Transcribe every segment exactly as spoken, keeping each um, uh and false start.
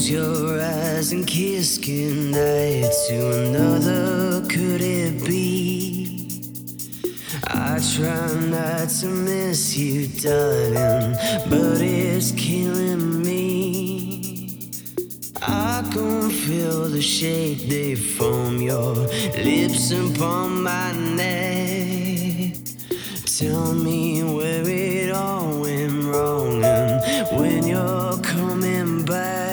Close your eyes and kiss goodnight to another. Could it be? I try not to miss you, darling, but it's killing me. I can feel the shape they form, your lips upon my neck. Tell me where it all went wrong and when you're coming back. Bye.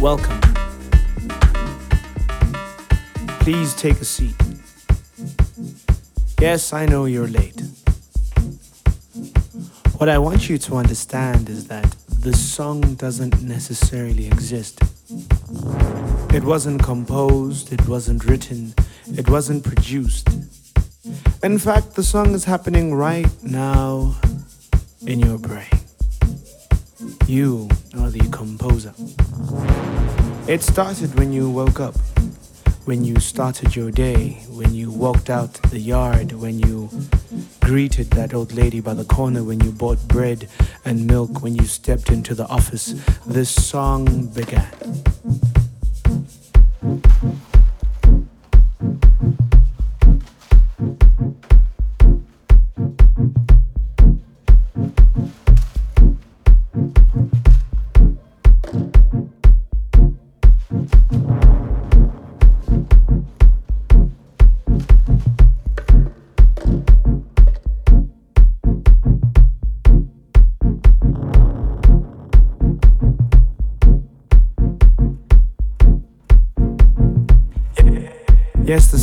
Welcome. Please take a seat. Yes, I know you're late. What I want you to understand is that the song doesn't necessarily exist. It wasn't composed, it wasn't written, it wasn't produced. In fact, the song is happening right now in your brain. You are the composer. It started when you woke up, when you started your day, when you walked out the yard, when you greeted that old lady by the corner, when you bought bread and milk, when you stepped into the office. This song began. Yes, the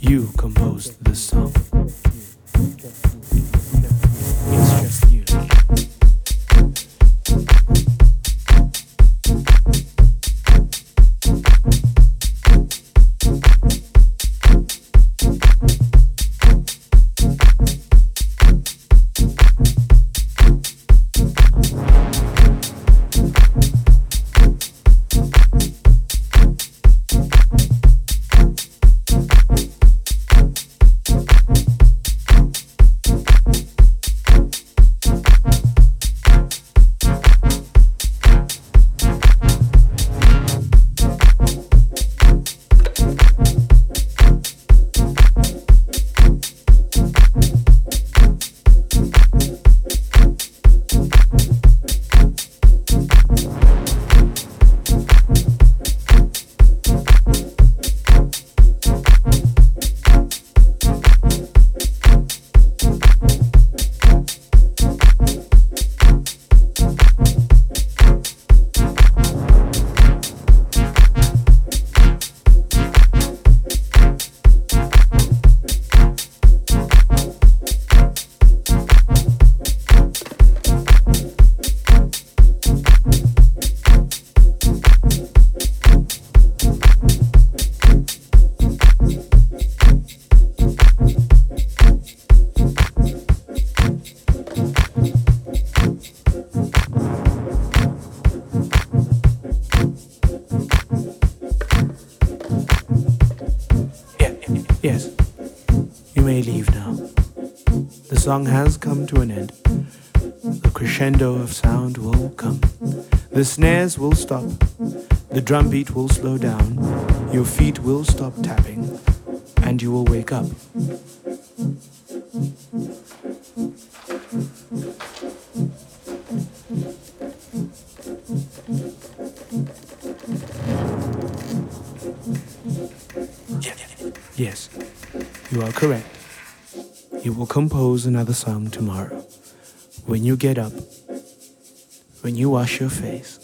You composed this song. It's just you. The song has come to an end. The crescendo of sound will come. The snares will stop. The drum beat will slow down. Your feet will stop tapping. And you will wake up. Yes, you are correct. You will compose another song tomorrow. When you get up, when you wash your face,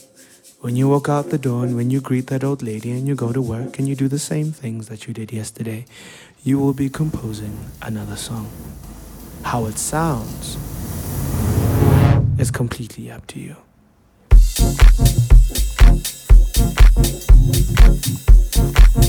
when you walk out the door and when you greet that old lady and you go to work and you do the same things that you did yesterday, you will be composing another song. How it sounds is completely up to you.